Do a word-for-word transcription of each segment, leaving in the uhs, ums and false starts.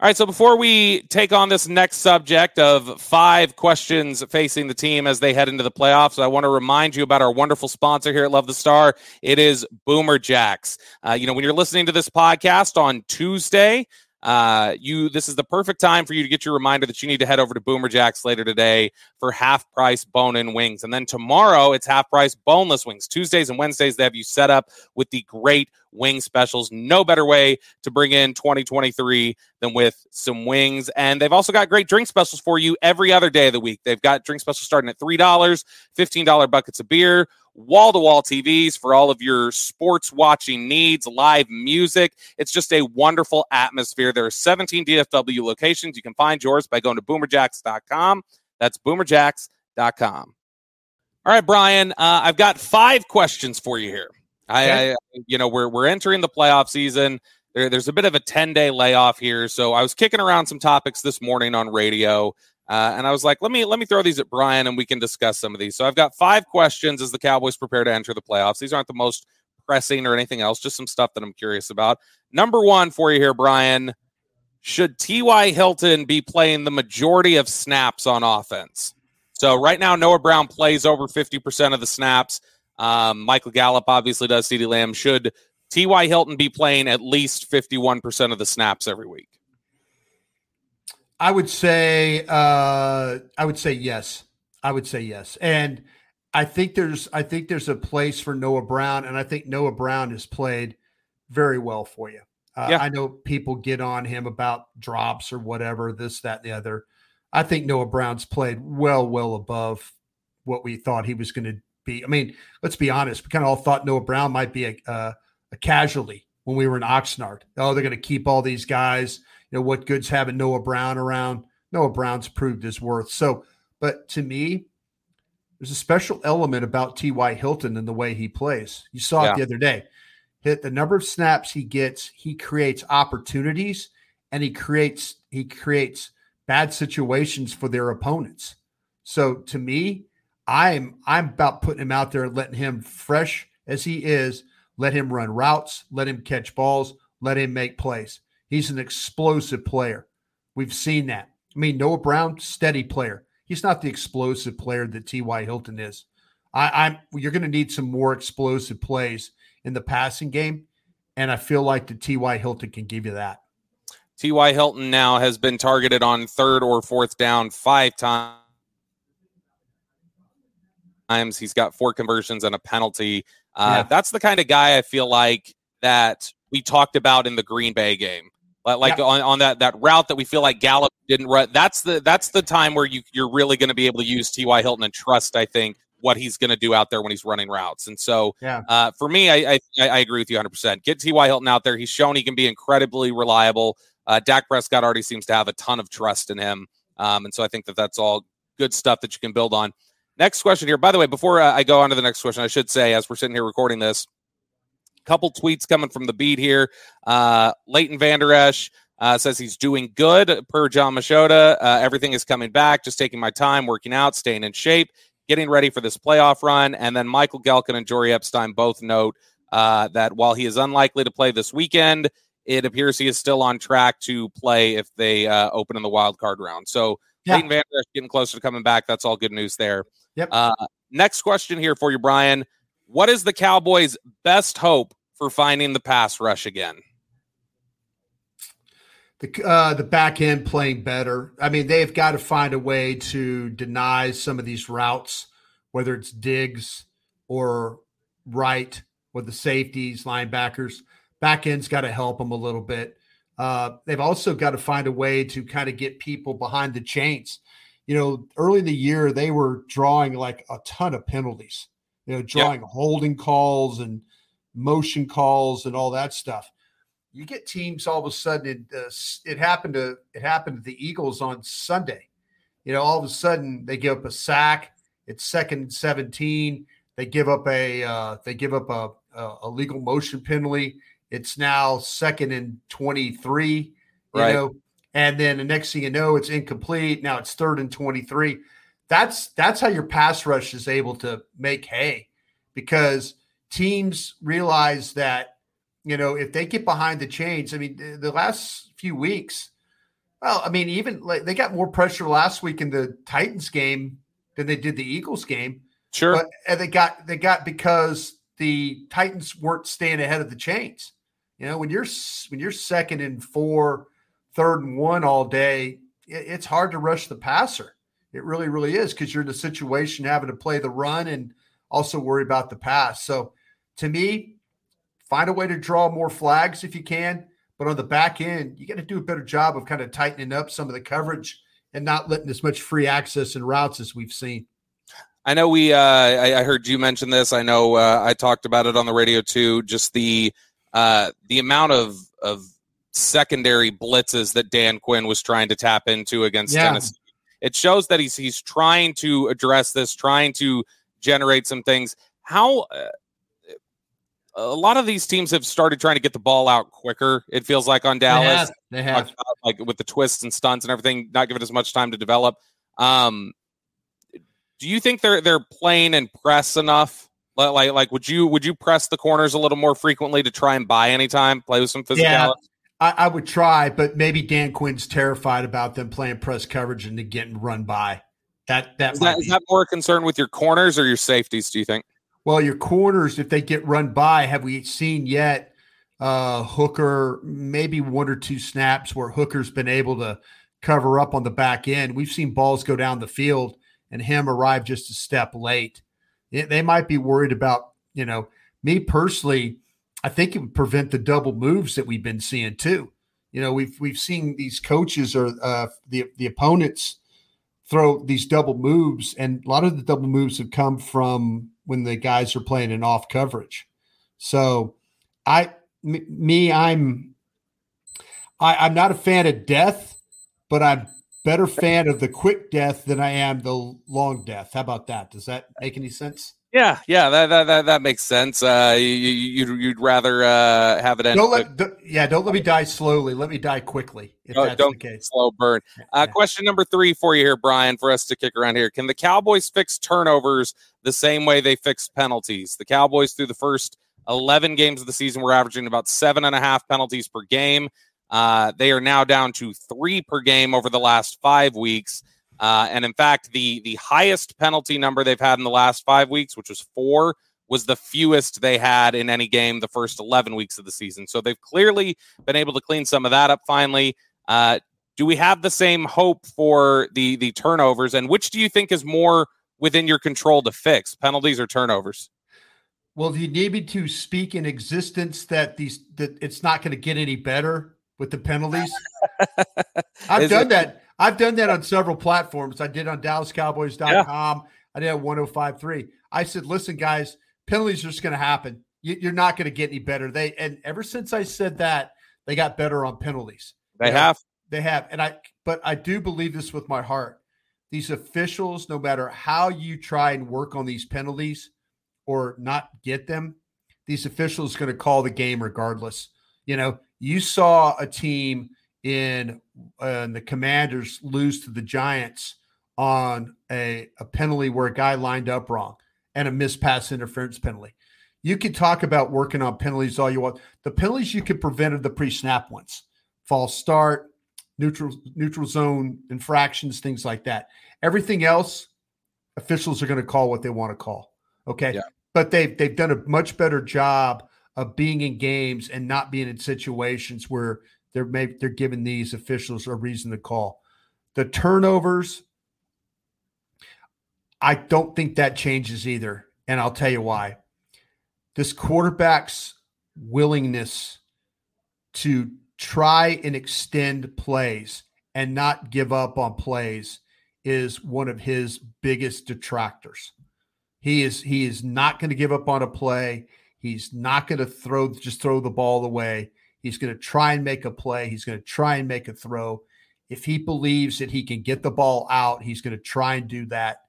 All right, so before we take on this next subject of five questions facing the team as they head into the playoffs, I want to remind you about our wonderful sponsor here at Love the Star. It is Boomer Jacks. Uh, you know, when you're listening to this podcast on Tuesday, uh, you this is the perfect time for you to get your reminder that you need to head over to Boomer Jacks later today for half-price bone-in wings. And then tomorrow, it's half-price boneless wings. Tuesdays and Wednesdays, they have you set up with the great wing specials. No better way to bring in twenty twenty-three than with some wings. And they've also got great drink specials for you every other day of the week. They've got drink specials starting at three dollars, fifteen dollars buckets of beer, wall-to-wall T Vs for all of your sports watching needs, live music. It's just a wonderful atmosphere. There are seventeen D F W locations. You can find yours by going to boomer jacks dot com. That's boomer jacks dot com. All right, Bryan, uh, I've got five questions for you here. I, I, you know, we're we're entering the playoff season. There, there's a bit of a ten-day layoff here, so I was kicking around some topics this morning on radio, uh, and I was like, let me let me throw these at Bryan, and we can discuss some of these. So I've got five questions as the Cowboys prepare to enter the playoffs. These aren't the most pressing or anything else, just some stuff that I'm curious about. Number one for you here, Bryan, should T Y. Hilton be playing the majority of snaps on offense? So right now, Noah Brown plays over fifty percent of the snaps. Um, Michael Gallup obviously does. C D Lamb. Should T Y. Hilton be playing at least fifty-one percent of the snaps every week? I would say, uh, I would say yes. I would say yes. And I think there's, I think there's a place for Noah Brown, and I think Noah Brown has played very well for you. Uh, yeah. I know people get on him about drops or whatever, this, that, and the other. I think Noah Brown's played well, well above what we thought he was going to be. I mean, let's be honest. We kind of all thought Noah Brown might be a uh, a casualty when we were in Oxnard. Oh, they're going to keep all these guys. You know, what good's having Noah Brown around? Noah Brown's proved his worth. So, but to me, there's a special element about T Y. Hilton and the way he plays. You saw yeah. it the other day. Hit the number of snaps he gets, he creates opportunities, and he creates he creates bad situations for their opponents. So to me, I'm I'm about putting him out there and letting him, fresh as he is, let him run routes, let him catch balls, let him make plays. He's an explosive player. We've seen that. I mean, Noah Brown, steady player. He's not the explosive player that T Y. Hilton is. I, I'm you're going to need some more explosive plays in the passing game, and I feel like the T Y. Hilton can give you that. T Y. Hilton now has been targeted on third or fourth down five times. He's got four conversions and a penalty. Uh, yeah. That's the kind of guy I feel like that we talked about in the Green Bay game. Like yeah. on, on that, that route that we feel like Gallup didn't run, that's the that's the time where you, you're really going to be able to use T Y. Hilton and trust, I think, what he's going to do out there when he's running routes. And so yeah. uh, for me, I, I I agree with you one hundred percent. Get T Y. Hilton out there. He's shown he can be incredibly reliable. Uh, Dak Prescott already seems to have a ton of trust in him. Um, and so I think that that's all good stuff that you can build on. Next question here. By the way, before uh, I go on to the next question, I should say, as we're sitting here recording this, couple tweets coming from the beat here. Uh, Leighton Vander Esch uh, says he's doing good per John Machota. Uh, everything is coming back. Just taking my time, working out, staying in shape, getting ready for this playoff run. And then Michael Gelkin and Jory Epstein both note uh, that while he is unlikely to play this weekend, it appears he is still on track to play if they uh, open in the wild card round. So yeah. Leighton Vander Esch getting closer to coming back. That's all good news there. Yep. Uh, next question here for you, Bryan. What is the Cowboys' best hope for finding the pass rush again? The uh, the back end playing better. I mean, they've got to find a way to deny some of these routes, whether it's Diggs or Wright or the safeties, linebackers. Back end's got to help them a little bit. Uh, they've also got to find a way to kind of get people behind the chains. You know, early in the year, they were drawing like a ton of penalties, you know, drawing yep. holding calls and motion calls and all that stuff. You get teams all of a sudden, it, uh, it happened to it happened to the Eagles on Sunday. You know, all of a sudden they give up a sack. It's second seventeen. They give up a uh, they give up a, a illegal motion penalty. It's now second and twenty-three, you right. know, and then the next thing you know, it's incomplete. Now it's third and twenty-three. That's that's how your pass rush is able to make hay, because teams realize that, you know, if they get behind the chains, I mean, the last few weeks, well, I mean, even like they got more pressure last week in the Titans game than they did the Eagles game. Sure. But, and they got, they got because the Titans weren't staying ahead of the chains. You know, when you're when you're second and four, third and one all day, it, it's hard to rush the passer. It really, really is, because you're in a situation having to play the run and also worry about the pass. So to me, find a way to draw more flags if you can. But on the back end, you got to do a better job of kind of tightening up some of the coverage and not letting as much free access and routes as we've seen. I know we uh, I, I heard you mention this. I know uh, I talked about it on the radio too, just the – Uh, the amount of, of secondary blitzes that Dan Quinn was trying to tap into against yeah. Tennessee. It shows that he's he's trying to address this, trying to generate some things. How uh, a lot of these teams have started trying to get the ball out quicker, it feels like, on Dallas. They have. They have. About, like, with the twists and stunts and everything, not giving as much time to develop. Um, do you think they're they're playing and press enough? Like, like, would you would you press the corners a little more frequently to try and buy any time, play with some physicality? Yeah, I, I would try, but maybe Dan Quinn's terrified about them playing press coverage and getting run by. That that is, that, is that more a concern with your corners or your safeties, do you think? Well, your corners, if they get run by, have we seen yet uh, Hooker, maybe one or two snaps where Hooker's been able to cover up on the back end? We've seen balls go down the field and him arrive just a step late. They might be worried about, you know, me personally, I think it would prevent the double moves that we've been seeing too. You know, we've we've seen these coaches or uh, the, the opponents throw these double moves, and a lot of the double moves have come from when the guys are playing in off coverage. So I, m- me, I'm, I, I'm not a fan of death, but I'm better fan of the quick death than I am the long death. How about that? Does that make any sense? Yeah, yeah, that that that, that makes sense. Uh, you, you you'd rather uh, have it end. Don't let, quick. Yeah, don't let me die slowly. Let me die quickly. If no, that's don't the case. Slow burn. Uh, yeah. Question number three for you here, Bryan, for us to kick around here. Can the Cowboys fix turnovers the same way they fixed penalties? The Cowboys through the first eleven games of the season were averaging about seven and a half penalties per game. Uh, they are now down to three per game over the last five weeks. Uh, and in fact, the, the highest penalty number they've had in the last five weeks, which was four, was the fewest they had in any game the first eleven weeks of the season. So they've clearly been able to clean some of that up finally. Uh, do we have the same hope for the, the turnovers? And which do you think is more within your control to fix, penalties or turnovers? Well, do you need me to speak in existence that these that it's not going to get any better? With the penalties, I've Is done it? that. I've done that on several platforms. I did on Dallas Cowboys dot com. Yeah. I did on one oh five point three. I said, listen, guys, penalties are just going to happen. You, you're not going to get any better. They And ever since I said that, they got better on penalties. They you know, have. They have. And I, But I do believe this with my heart. These officials, no matter how you try and work on these penalties or not get them, these officials going to call the game regardless. You know, you saw a team in, uh, in the Commanders lose to the Giants on a, a penalty where a guy lined up wrong and a missed pass interference penalty. You can talk about working on penalties all you want. The penalties you could prevent are the pre-snap ones, false start, neutral neutral zone infractions, things like that. Everything else, officials are going to call what they want to call. Okay, yeah. But they've they've done a much better job of being in games and not being in situations where they're maybe they're giving these officials a reason to call. The turnovers, I don't think that changes either, and I'll tell you why. This quarterback's willingness to try and extend plays and not give up on plays is one of his biggest detractors. He is he is not going to give up on a play. He's not going to throw just throw the ball away. He's going to try and make a play. He's going to try and make a throw. If he believes that he can get the ball out, he's going to try and do that.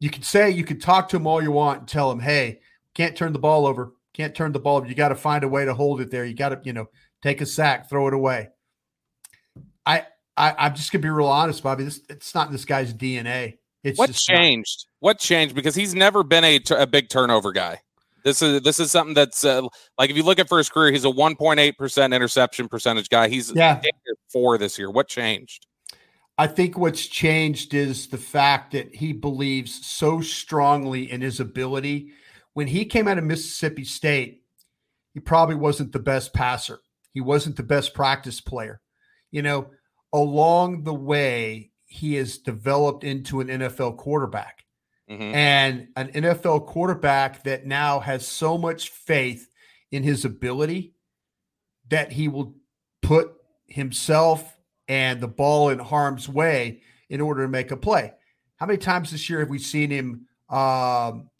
You can say, you can talk to him all you want and tell him, hey, can't turn the ball over. Can't turn the ball over. You got to find a way to hold it there. You got to, you know, take a sack, throw it away. I, I I'm just gonna be real honest, Bobby. This it's not in this guy's D N A. It's what just changed. Not. What changed? Because he's never been a, a big turnover guy. This is this is something that's uh, like if you look at for his career, he's a one point eight percent interception percentage guy. He's yeah. four this year. What changed? I think what's changed is the fact that he believes so strongly in his ability. When he came out of Mississippi State, he probably wasn't the best passer. He wasn't the best practice player. You know, along the way, he has developed into an N F L quarterback. Mm-hmm. And an N F L quarterback that now has so much faith in his ability that he will put himself and the ball in harm's way in order to make a play. How many times this year have we seen him um, –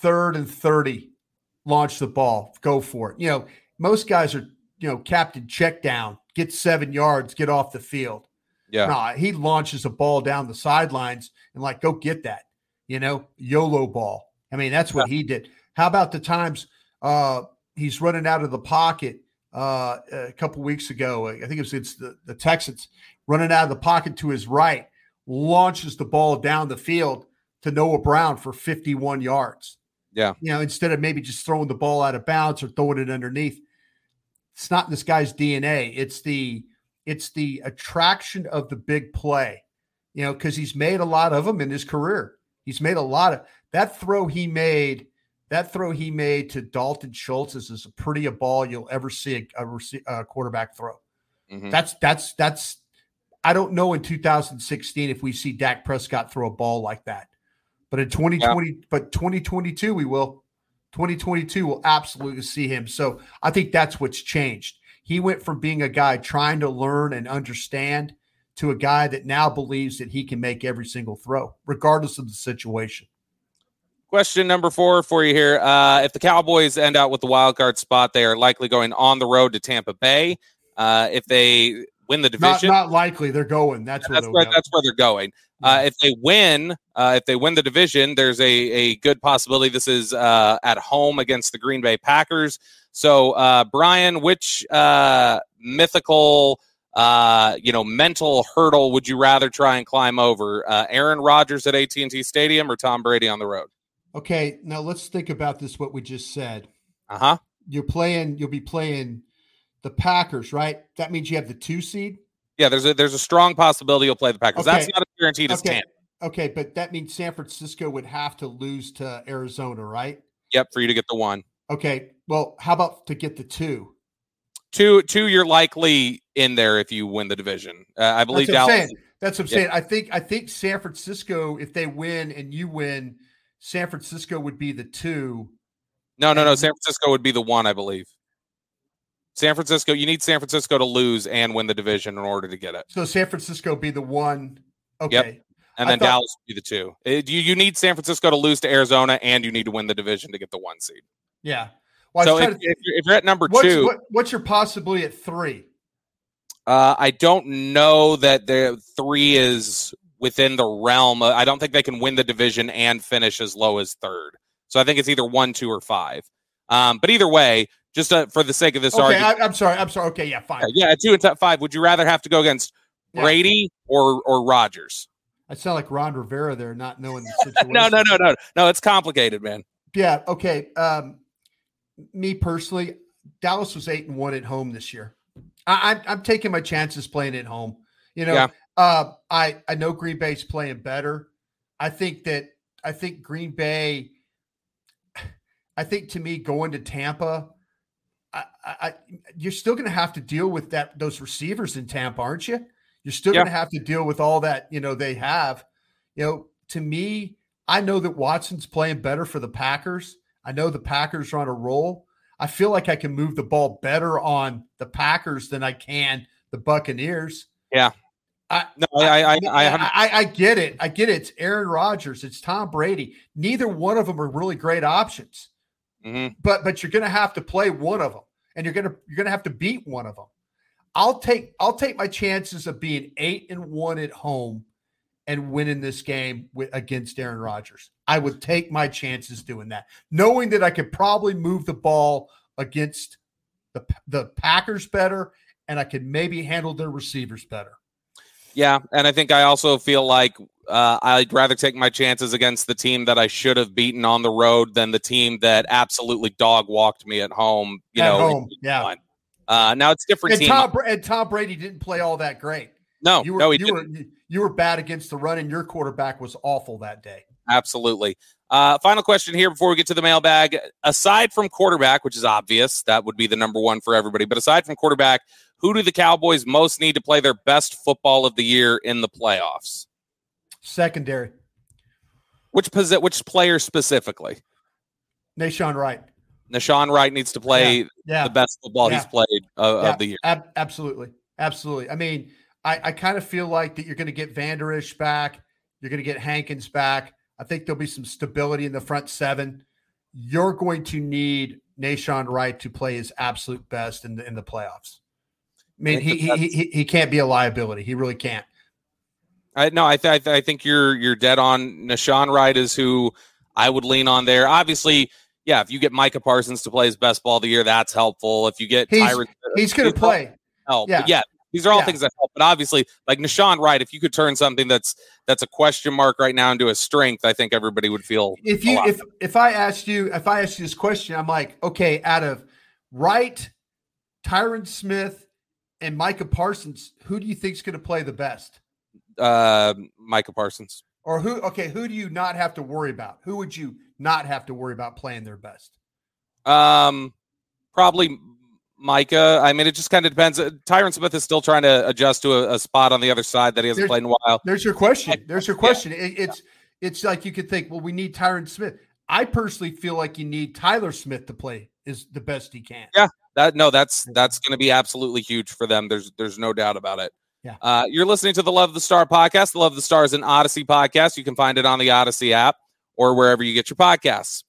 third and thirty, launch the ball, go for it. You know, most guys are, you know, captain check down, get seven yards, get off the field. Yeah. Nah, he launches a ball down the sidelines and like, go get that, you know, YOLO ball. I mean, that's what yeah. he did. How about the times uh, he's running out of the pocket uh, a couple weeks ago? I think it was, it's the, the Texans running out of the pocket to his right, launches the ball down the field to Noah Brown for fifty-one yards. Yeah. You know, instead of maybe just throwing the ball out of bounds or throwing it underneath, it's not in this guy's D N A. It's the, it's the attraction of the big play, you know, because he's made a lot of them in his career. He's made a lot of that throw he made, that throw he made to Dalton Schultz is as pretty a ball you'll ever see a, a, a quarterback throw. Mm-hmm. That's, that's, that's, I don't know in two thousand sixteen if we see Dak Prescott throw a ball like that. But in twenty twenty, yeah. but twenty twenty-two, we will. twenty twenty-two will absolutely see him. So I think that's what's changed. He went from being a guy trying to learn and understand to a guy that now believes that he can make every single throw, regardless of the situation. Question number four for you here. Uh, if the Cowboys end out with the wild card spot, they are likely going on the road to Tampa Bay. Uh, if they win the division. Not, not likely. They're going. That's, yeah, where, that's, where, go. that's where they're going. Uh, if they win, uh, if they win the division, there's a, a good possibility. This is uh, at home against the Green Bay Packers. So, uh, Bryan, which uh, mythical, uh, you know, mental hurdle would you rather try and climb over? Uh, Aaron Rodgers at A T and T Stadium or Tom Brady on the road? Okay, now let's think about this. What we just said. Uh huh. You're playing. You'll be playing the Packers, right? That means you have the two seed. Yeah, there's a there's a strong possibility you'll play the Packers. Okay. That's not as guaranteed as Tampa. Okay, but that means San Francisco would have to lose to Arizona, right? Yep, for you to get the one. Okay, well, how about to get the two? Two, two, you're likely in there if you win the division. Uh, I believe That's what Dallas. I'm saying. That's what I'm yeah. saying. I think I think San Francisco, if they win and you win, San Francisco would be the two. No, no, no. San Francisco would be the one, I believe. San Francisco, you need San Francisco to lose and win the division in order to get it. So San Francisco be the one. Okay. Yep. And then thought, Dallas would be the two. It, you, you need San Francisco to lose to Arizona, and you need to win the division to get the one seed. Yeah. Well, so if, to, if, you're, if you're at number what's, two. What, what's your possibility at three? Uh, I don't know that the three is within the realm. I don't think they can win the division and finish as low as third. So I think it's either one, two, or five. Um, but either way, just uh, for the sake of this okay, argument. I, I'm sorry. I'm sorry. Okay, yeah, five. Yeah, yeah, two and top five. Would you rather have to go against yeah. Brady or or Rodgers? I sound like Ron Rivera there, not knowing the situation. no, no, no, no. No, it's complicated, man. Yeah, okay. Um, me personally, Dallas was eight and one at home this year. I, I'm, I'm taking my chances playing at home. You know, yeah. uh, I, I know Green Bay's playing better. I think that I think Green Bay – I think to me going to Tampa, I, I, you're still going to have to deal with that those receivers in Tampa, aren't you? You're still yeah. going to have to deal with all that, you know, they have. You know, to me, I know that Watson's playing better for the Packers. I know the Packers are on a roll. I feel like I can move the ball better on the Packers than I can the Buccaneers. Yeah. I, no, I I, I, I, I I get it. I get it. It's Aaron Rodgers. It's Tom Brady. Neither one of them are really great options. Mm-hmm. But but you're going to have to play one of them, and you're going to you're going to have to beat one of them. I'll take I'll take my chances of being eight and one at home and winning this game with, against Aaron Rodgers. I would take my chances doing that, knowing that I could probably move the ball against the the Packers better, and I could maybe handle their receivers better. Yeah, and I think I also feel like uh, I'd rather take my chances against the team that I should have beaten on the road than the team that absolutely dog walked me at home. You at know, home, yeah. One. Uh, now it's different. And, team. Tom, and Tom Brady didn't play all that great. No, you were, no, he you didn't. Were, you were bad against the run, and your quarterback was awful that day. Absolutely. Uh, final question here before we get to the mailbag. Aside from quarterback, which is obvious, that would be the number one for everybody. But aside from quarterback, who do the Cowboys most need to play their best football of the year in the playoffs? Secondary. Which posi- Which player specifically? Nahshon Wright. Nahshon Wright needs to play yeah, yeah, the best football yeah, he's played uh, yeah, of the year. Ab- absolutely. Absolutely. I mean, I, I kind of feel like that you're going to get Vander Esch back. You're going to get Hankins back. I think there'll be some stability in the front seven. You're going to need Nahshon Wright to play his absolute best in the, in the playoffs. I mean, I he, he he he can't be a liability. He really can't. I no, I th- I, th- I think you're you're dead on. Nahshon Wright is who I would lean on there. Obviously, yeah. If you get Micah Parsons to play his best ball of the year, that's helpful. If you get he's, Tyron, he's going to play. Oh, yeah. yeah. These are all yeah. things that help. But obviously, like Nahshon Wright, if you could turn something that's that's a question mark right now into a strength, I think everybody would feel. If you if better. if I asked you if I asked you this question, I'm like, okay, out of Wright, Tyron Smith, and Micah Parsons, who do you think is going to play the best? Uh, Micah Parsons. Or who? Okay, who do you not have to worry about? Who would you not have to worry about playing their best? Um, probably Micah. I mean, it just kind of depends. Tyron Smith is still trying to adjust to a, a spot on the other side that he hasn't there's, played in a while. There's your question. There's your question. Yeah. It, it's it's like you could think, well, we need Tyron Smith. I personally feel like you need Tyler Smith to play is the best he can. Yeah. That no, that's that's going to be absolutely huge for them. There's there's no doubt about it. Yeah. Uh, you're listening to the Love of the Star podcast. The Love of the Star is an Odyssey podcast. You can find it on the Odyssey app or wherever you get your podcasts.